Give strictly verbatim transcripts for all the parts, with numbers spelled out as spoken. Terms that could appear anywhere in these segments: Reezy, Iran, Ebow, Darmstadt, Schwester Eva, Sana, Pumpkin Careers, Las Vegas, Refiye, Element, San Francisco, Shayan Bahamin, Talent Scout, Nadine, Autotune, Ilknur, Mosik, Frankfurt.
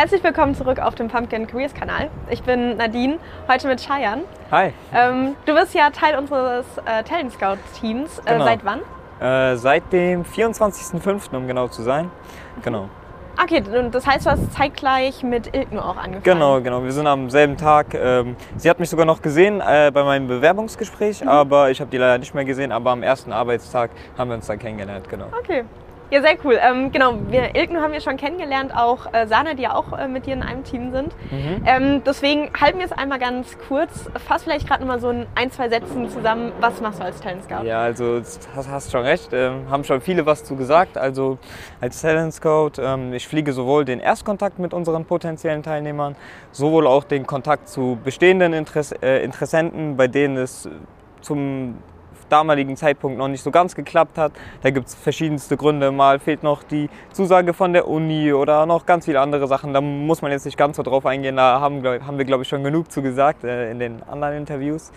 Herzlich willkommen zurück auf dem Pumpkin Careers Kanal. Ich bin Nadine, heute mit Shayan. Hi. Ähm, du bist ja Teil unseres äh, Talent Scout Teams. Äh, genau. Seit wann? Äh, seit dem vierundzwanzigsten fünften um genau zu sein. Genau. Okay, das heißt, du hast zeitgleich mit Ilknur auch angefangen. Genau, genau. Wir sind am selben Tag. Ähm, sie hat mich sogar noch gesehen äh, bei meinem Bewerbungsgespräch, mhm. aber ich habe die leider nicht mehr gesehen. Aber am ersten Arbeitstag haben wir uns dann kennengelernt, genau. Okay. Ja, sehr cool. Ähm, genau, wir, Ilknur haben wir schon kennengelernt, auch äh, Sana, die ja auch äh, mit dir in einem Team sind. Mhm. Ähm, deswegen halten wir es einmal ganz kurz. Fass vielleicht gerade nochmal so in ein, zwei Sätzen zusammen. Was machst du als Talent Scout? Ja, also hast, hast schon recht. Ähm, haben schon viele was zu gesagt. Also als Talent Scout, ähm, ich fliege sowohl den Erstkontakt mit unseren potenziellen Teilnehmern, sowohl auch den Kontakt zu bestehenden Interess äh, Interessenten, bei denen es zum damaligen Zeitpunkt noch nicht so ganz geklappt hat. Da gibt es verschiedenste Gründe. Mal fehlt noch die Zusage von der Uni oder noch ganz viele andere Sachen. Da muss man jetzt nicht ganz so drauf eingehen. Da haben, glaub, haben wir, glaube ich, schon genug zu gesagt äh, in den anderen Interviews.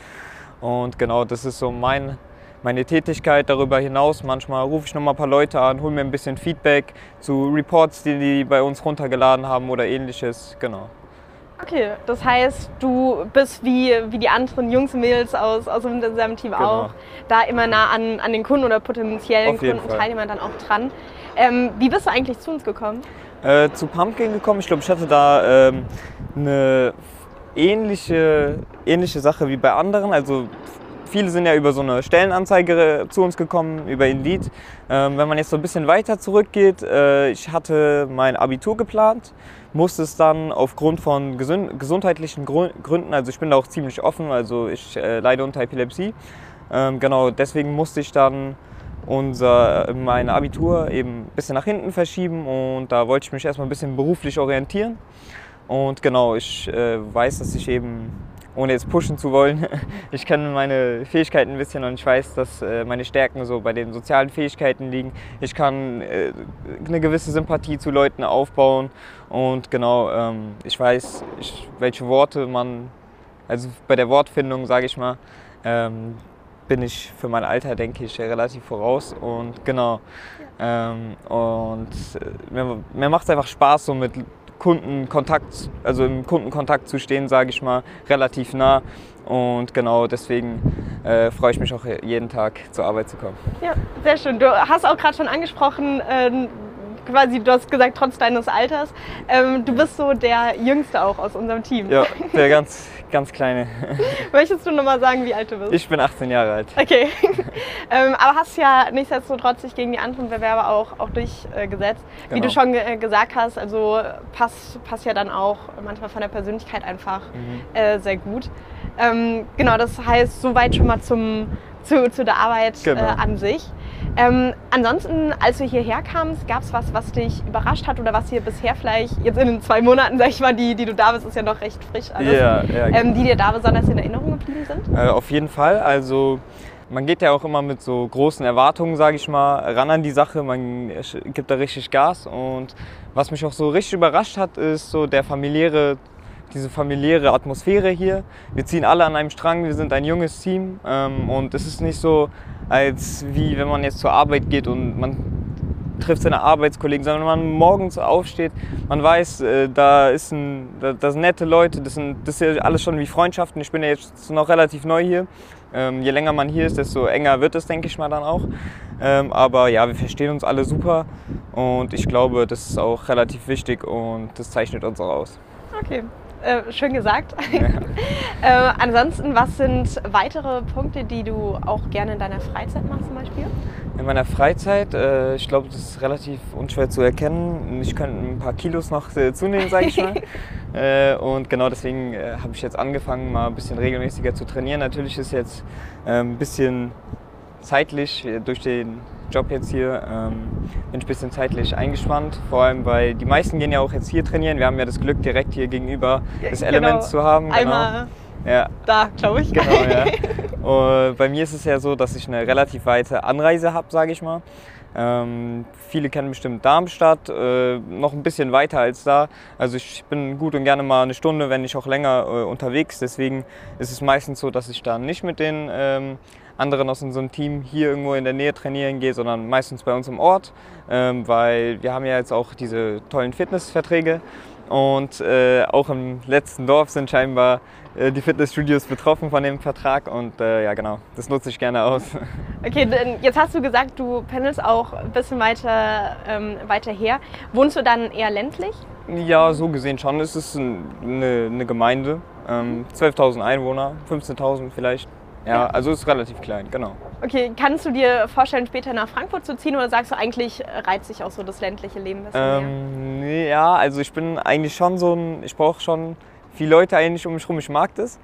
Und genau, das ist so mein, meine Tätigkeit darüber hinaus. Manchmal rufe ich noch mal ein paar Leute an, hole mir ein bisschen Feedback zu Reports, die die bei uns runtergeladen haben oder ähnliches. Genau. Okay, das heißt, du bist wie, wie die anderen Jungs und Mädels aus, aus unserem Team genau. auch, da immer nah an, an den Kunden oder potenziellen Kunden und Teilnehmern dann auch dran. Ähm, wie bist du eigentlich zu uns gekommen? Äh, zu Pumpkin gekommen, ich glaube, ich hatte da ähm, eine ähnliche, ähnliche Sache wie bei anderen. Also viele sind ja über so eine Stellenanzeige zu uns gekommen, über Indeed. Ähm, wenn man jetzt so ein bisschen weiter zurückgeht, äh, ich hatte mein Abitur geplant. Musste es dann aufgrund von gesundheitlichen Gründen, also ich bin da auch ziemlich offen, also ich äh, leide unter Epilepsie, ähm, genau, deswegen musste ich dann unser, mein Abitur eben ein bisschen nach hinten verschieben und da wollte ich mich erstmal ein bisschen beruflich orientieren und genau, ich äh, weiß, dass ich eben, ohne jetzt pushen zu wollen, ich kenne meine Fähigkeiten ein bisschen und ich weiß, dass äh, meine Stärken so bei den sozialen Fähigkeiten liegen. Ich kann äh, eine gewisse Sympathie zu Leuten aufbauen und genau, ähm, ich weiß, ich, welche Worte man, also bei der Wortfindung, sage ich mal, ähm, bin ich für mein Alter, denke ich, relativ voraus und genau. Ähm, und äh, mir, mir macht es einfach Spaß, so mit Kundenkontakt, also im Kundenkontakt zu stehen, sage ich mal, relativ nah und genau deswegen äh, freue ich mich auch jeden Tag zur Arbeit zu kommen. Ja, sehr schön. Du hast auch gerade schon angesprochen, äh, quasi, du hast gesagt, trotz deines Alters, ähm, du bist so der Jüngste auch aus unserem Team. Ja, der ganz, ganz Kleine. Möchtest du nochmal sagen, wie alt du bist? Ich bin achtzehn Jahre alt. Okay, ähm, aber hast ja nichtsdestotrotz dich gegen die anderen Bewerber auch, auch durchgesetzt. Genau. Wie du schon äh, gesagt hast, also passt, passt ja dann auch manchmal von der Persönlichkeit einfach mhm. äh, sehr gut. Ähm, genau, das heißt, soweit schon mal zum, zu, zu der Arbeit genau. äh, an sich. Ähm, ansonsten, als du hierher kamst, gab es was, was dich überrascht hat oder was dir bisher vielleicht, jetzt in den zwei Monaten, sag ich mal, die, die du da bist, ist ja noch recht frisch alles, yeah, yeah, ähm, die dir da besonders in Erinnerung geblieben sind? Äh, auf jeden Fall, also man geht ja auch immer mit so großen Erwartungen, sage ich mal, ran an die Sache, man gibt da richtig Gas und was mich auch so richtig überrascht hat, ist so der familiäre diese familiäre Atmosphäre hier. Wir ziehen alle an einem Strang, wir sind ein junges Team ähm, und es ist nicht so, als wie wenn man jetzt zur Arbeit geht und man trifft seine Arbeitskollegen, sondern wenn man morgens aufsteht, man weiß, äh, da, ist ein, da, das sind nette Leute, das, sind, das ist ja alles schon wie Freundschaften. Ich bin ja jetzt noch relativ neu hier. Ähm, je länger man hier ist, desto enger wird es, denke ich mal, dann auch. Ähm, aber ja, wir verstehen uns alle super und ich glaube, das ist auch relativ wichtig und das zeichnet uns auch aus. Okay. Äh, schön gesagt. Ja. äh, ansonsten, was sind weitere Punkte, die du auch gerne in deiner Freizeit machst zum Beispiel? In meiner Freizeit, äh, ich glaube, das ist relativ unschwer zu erkennen. Ich könnte ein paar Kilos noch äh, zunehmen, sage ich mal. äh, und genau deswegen äh, habe ich jetzt angefangen, mal ein bisschen regelmäßiger zu trainieren. Natürlich ist jetzt äh, ein bisschen zeitlich äh, durch den Job jetzt hier ähm, bin ich ein bisschen zeitlich eingespannt, vor allem weil die meisten gehen ja auch jetzt hier trainieren. Wir haben ja das Glück, direkt hier gegenüber das genau. Element zu haben. Genau. Einmal ja. Da, glaube ich. Genau, ja. Und bei mir ist es ja so, dass ich eine relativ weite Anreise habe, sage ich mal. Ähm, viele kennen bestimmt Darmstadt, äh, noch ein bisschen weiter als da. Also ich bin gut und gerne mal eine Stunde, wenn nicht auch länger äh, unterwegs. Deswegen ist es meistens so, dass ich da nicht mit den ähm, anderen aus unserem Team hier irgendwo in der Nähe trainieren gehe, sondern meistens bei uns im Ort, ähm, weil wir haben ja jetzt auch diese tollen Fitnessverträge Und äh, auch im letzten Dorf sind scheinbar äh, die Fitnessstudios betroffen von dem Vertrag und äh, ja genau, das nutze ich gerne aus. Okay, denn jetzt hast du gesagt, du pendelst auch ein bisschen weiter, ähm, weiter her. Wohnst du dann eher ländlich? Ja, so gesehen schon. Es ist ein, eine, eine Gemeinde, ähm, zwölftausend Einwohner, fünfzehntausend vielleicht. Ja, also ist relativ klein, genau. Okay, kannst du dir vorstellen, später nach Frankfurt zu ziehen oder sagst du, eigentlich reizt sich auch so das ländliche Leben ein bisschen ähm, mehr? Ja, also ich bin eigentlich schon so ein, ich brauche schon viele Leute eigentlich um mich rum, ich mag das.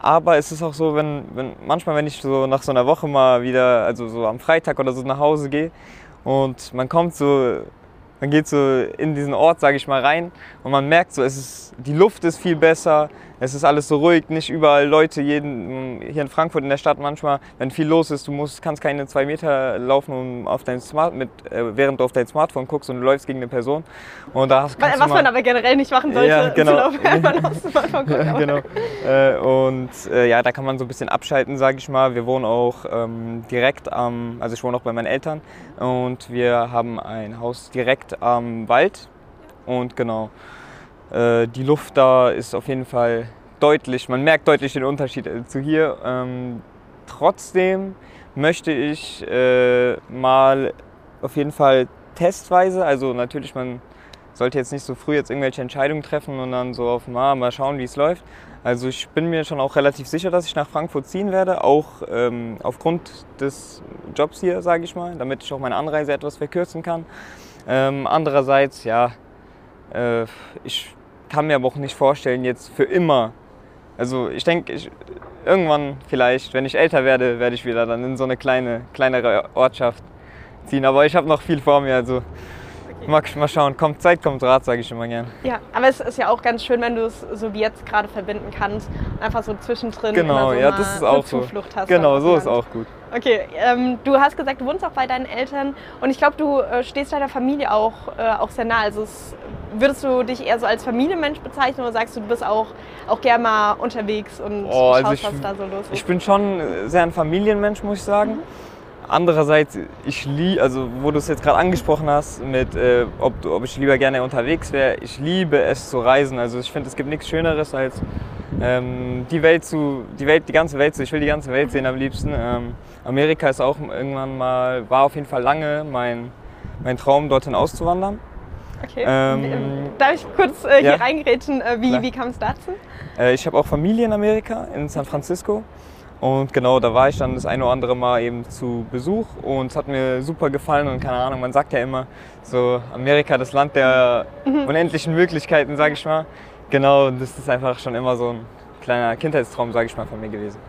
Aber es ist auch so, wenn, wenn manchmal, wenn ich so nach so einer Woche mal wieder, also so am Freitag oder so nach Hause gehe und man kommt so, man geht so in diesen Ort, sage ich mal, rein und man merkt so, es ist, die Luft ist viel besser, es ist alles so ruhig, nicht überall Leute, jeden, hier in Frankfurt in der Stadt manchmal, wenn viel los ist, du musst, kannst keine zwei Meter laufen, um auf dein Smart mit, während du auf dein Smartphone guckst und du läufst gegen eine Person. Und da hast, was du mal, man aber generell nicht machen sollte, ja, genau, zu laufen, wenn man aufs Smartphone guckt. Ja, genau. äh, und äh, ja, da kann man so ein bisschen abschalten, sage ich mal. Wir wohnen auch ähm, direkt am, also ich wohne auch bei meinen Eltern und wir haben ein Haus direkt am Wald und genau. Die Luft da ist auf jeden Fall deutlich, man merkt deutlich den Unterschied zu hier. Ähm, trotzdem möchte ich äh, mal auf jeden Fall testweise, also natürlich, man sollte jetzt nicht so früh jetzt irgendwelche Entscheidungen treffen und dann so auf mal, mal schauen, wie es läuft. Also ich bin mir schon auch relativ sicher, dass ich nach Frankfurt ziehen werde, auch ähm, aufgrund des Jobs hier, sage ich mal, damit ich auch meine Anreise etwas verkürzen kann. Ähm, andererseits, ja, äh, ich kann mir aber auch nicht vorstellen, jetzt für immer. Also ich denke, ich, irgendwann vielleicht, wenn ich älter werde, werde ich wieder dann in so eine kleine, kleinere Ortschaft ziehen. Aber ich habe noch viel vor mir, also okay. Mal, mal schauen. Kommt Zeit, kommt Rat, sage ich immer gerne. Ja, aber es ist ja auch ganz schön, wenn du es so wie jetzt gerade verbinden kannst. Einfach so zwischendrin. Genau, immer so ja, das ist auch so. Hast, genau, so ist auch gut. Okay, ähm, du hast gesagt, du wohnst auch bei deinen Eltern und ich glaube, du äh, stehst deiner Familie auch, äh, auch sehr nah. Also es, würdest du dich eher so als Familienmensch bezeichnen oder sagst du, du bist auch, auch gerne mal unterwegs und oh, schaust, also ich, was da so los ist? Ich bin schon sehr ein Familienmensch, muss ich sagen. Mhm. Andererseits, ich liebe, also wo du es jetzt gerade angesprochen hast, mit äh, ob, ob ich lieber gerne unterwegs wäre, ich liebe es zu reisen. Also ich finde, es gibt nichts Schöneres als ähm, die Welt zu, die Welt, die ganze Welt zu, ich will die ganze Welt sehen am liebsten. Ähm, Amerika ist auch irgendwann mal, war auf jeden Fall lange mein, mein Traum, dorthin auszuwandern. Okay, ähm, darf ich kurz äh, hier ja? reingrätschen, äh, wie, wie kam es dazu? Äh, ich habe auch Familie in Amerika, in San Francisco. Und genau, da war ich dann das eine oder andere Mal eben zu Besuch und es hat mir super gefallen und keine Ahnung, man sagt ja immer so, Amerika, das Land der mhm. unendlichen Möglichkeiten, sage ich mal. Genau, das ist einfach schon immer so ein kleiner Kindheitstraum, sage ich mal, von mir gewesen.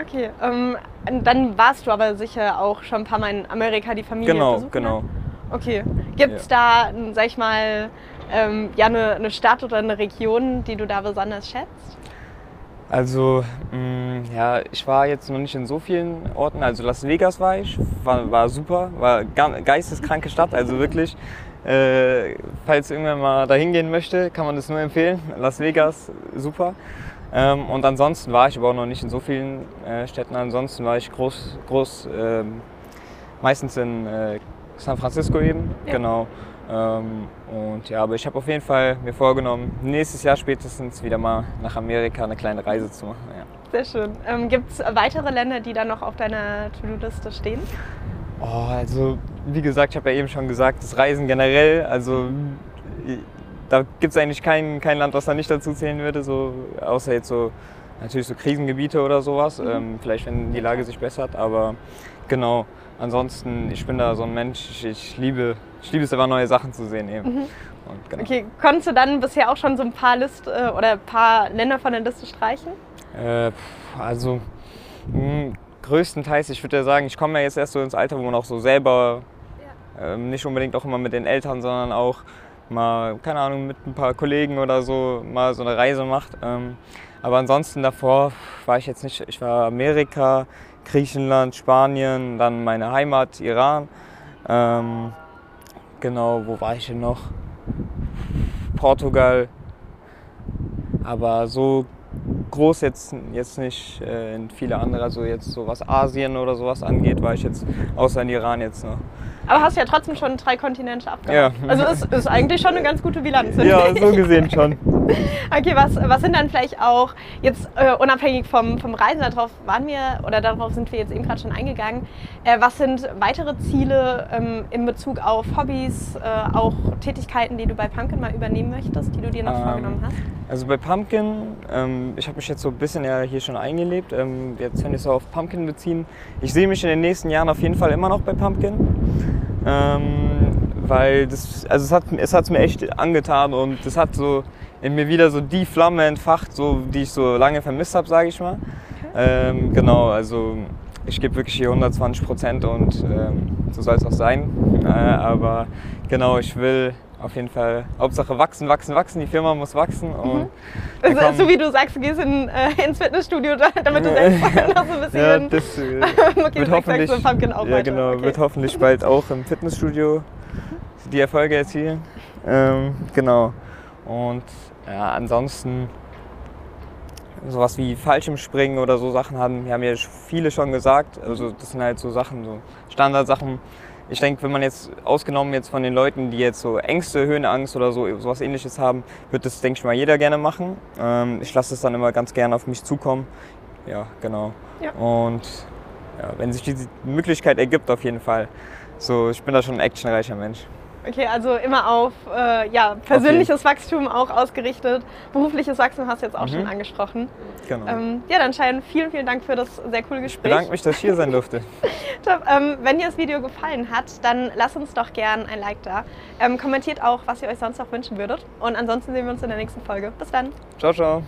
Okay, ähm, dann warst du aber sicher auch schon ein paar Mal in Amerika, die Familie genau, besucht. Genau, genau. Okay, gibt es ja. da, sag ich mal, ähm, ja, eine, eine Stadt oder eine Region, die du da besonders schätzt? Also, mh, ja, ich war jetzt noch nicht in so vielen Orten, also Las Vegas war ich, war, war super, war geisteskranke Stadt, also wirklich, äh, falls irgendwann mal dahin gehen möchte, kann man das nur empfehlen, Las Vegas, super. Ähm, und ansonsten war ich aber auch noch nicht in so vielen äh, Städten, ansonsten war ich groß, groß äh, meistens in äh, San Francisco eben, ja. Genau. Ähm, und ja, aber ich habe auf jeden Fall mir vorgenommen, nächstes Jahr spätestens wieder mal nach Amerika eine kleine Reise zu machen. Ja. Sehr schön. Ähm, gibt es weitere Länder, die da noch auf deiner To-Do-Liste stehen? Oh, also wie gesagt, ich habe ja eben schon gesagt, das Reisen generell, also da gibt es eigentlich kein, kein Land, was da nicht dazu zählen würde, so, außer jetzt so natürlich so Krisengebiete oder sowas, mhm. ähm, vielleicht wenn die Lage sich bessert, aber genau. Ansonsten, ich bin da so ein Mensch, ich liebe, ich liebe es immer, neue Sachen zu sehen eben. Mhm. Und genau. Okay, konntest du dann bisher auch schon so ein paar Liste oder ein paar Länder von der Liste streichen? Äh, also mh, größtenteils, ich würde ja sagen, ich komme ja jetzt erst so ins Alter, wo man auch so selber, ja. ähm, nicht unbedingt auch immer mit den Eltern, sondern auch mal, keine Ahnung, mit ein paar Kollegen oder so, mal so eine Reise macht. Ähm, aber ansonsten davor war ich jetzt nicht, ich war Amerika, Griechenland, Spanien, dann meine Heimat, Iran. Ähm, genau, wo war ich denn noch? Portugal. Aber so groß jetzt, jetzt nicht äh, in viele andere, also jetzt so was Asien oder sowas angeht, war ich jetzt außer in Iran jetzt noch Aber hast ja trotzdem schon drei Kontinente abgehakt. Ja. Also ist, ist eigentlich schon eine ganz gute Bilanz. Ja, so gesehen schon. Okay, was, was sind dann vielleicht auch jetzt äh, unabhängig vom, vom Reisen, darauf waren wir oder darauf sind wir jetzt eben gerade schon eingegangen, äh, was sind weitere Ziele ähm, in Bezug auf Hobbys, äh, auch Tätigkeiten, die du bei Pumpkin mal übernehmen möchtest, die du dir noch ähm, vorgenommen hast? Also bei Pumpkin, ähm, ich habe mich jetzt so ein bisschen ja hier schon eingelebt, ähm, jetzt kann ich es so auf Pumpkin beziehen. Ich sehe mich in den nächsten Jahren auf jeden Fall immer noch bei Pumpkin. Ähm, weil das, also es hat es hat's mir echt angetan und das hat so in mir wieder so die Flamme entfacht, so, die ich so lange vermisst habe, sage ich mal. Ähm, genau, also ich gebe wirklich hier hundertzwanzig Prozent und ähm, so soll es auch sein. Äh, aber genau, ich will auf jeden Fall, Hauptsache wachsen, wachsen, wachsen, die Firma muss wachsen. Und mhm. also, kommen, so wie du sagst, du gehst in, äh, ins Fitnessstudio, damit du selbst noch so ein bisschen... Ja, das äh, okay, wird, hoffentlich, so Pumpkin auch ja, genau, okay. wird hoffentlich bald auch im Fitnessstudio die Erfolge erzielen. Ähm, genau. Und ja, ansonsten sowas wie Fallschirmspringen oder so Sachen haben, haben ja viele schon gesagt. Also das sind halt so Sachen, so Standardsachen. Ich denke, wenn man jetzt, ausgenommen jetzt von den Leuten, die jetzt so Ängste, Höhenangst oder so sowas ähnliches haben, wird das, denke ich mal, jeder gerne machen. Ähm, ich lasse es dann immer ganz gerne auf mich zukommen. Ja, genau. Ja. Und ja, wenn sich diese Möglichkeit ergibt, auf jeden Fall. So, ich bin da schon ein actionreicher Mensch. Okay, also immer auf äh, ja, persönliches okay. Wachstum auch ausgerichtet. Berufliches Wachstum hast du jetzt auch mhm. schon angesprochen. Genau. Ähm, ja, dann Shayan, vielen, vielen Dank für das sehr coole Gespräch. Ich bedanke mich, dass ich hier sein durfte. Top. Ähm, wenn dir das Video gefallen hat, dann lasst uns doch gern ein Like da. Ähm, kommentiert auch, was ihr euch sonst noch wünschen würdet. Und ansonsten sehen wir uns in der nächsten Folge. Bis dann. Ciao, ciao.